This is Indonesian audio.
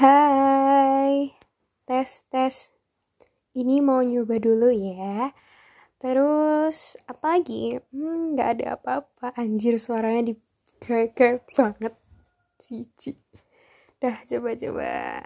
Hai, tes. Ini mau nyoba dulu ya. Terus, apa lagi? Gak ada apa-apa. Anjir, suaranya digagak banget. Cici. Dah, coba.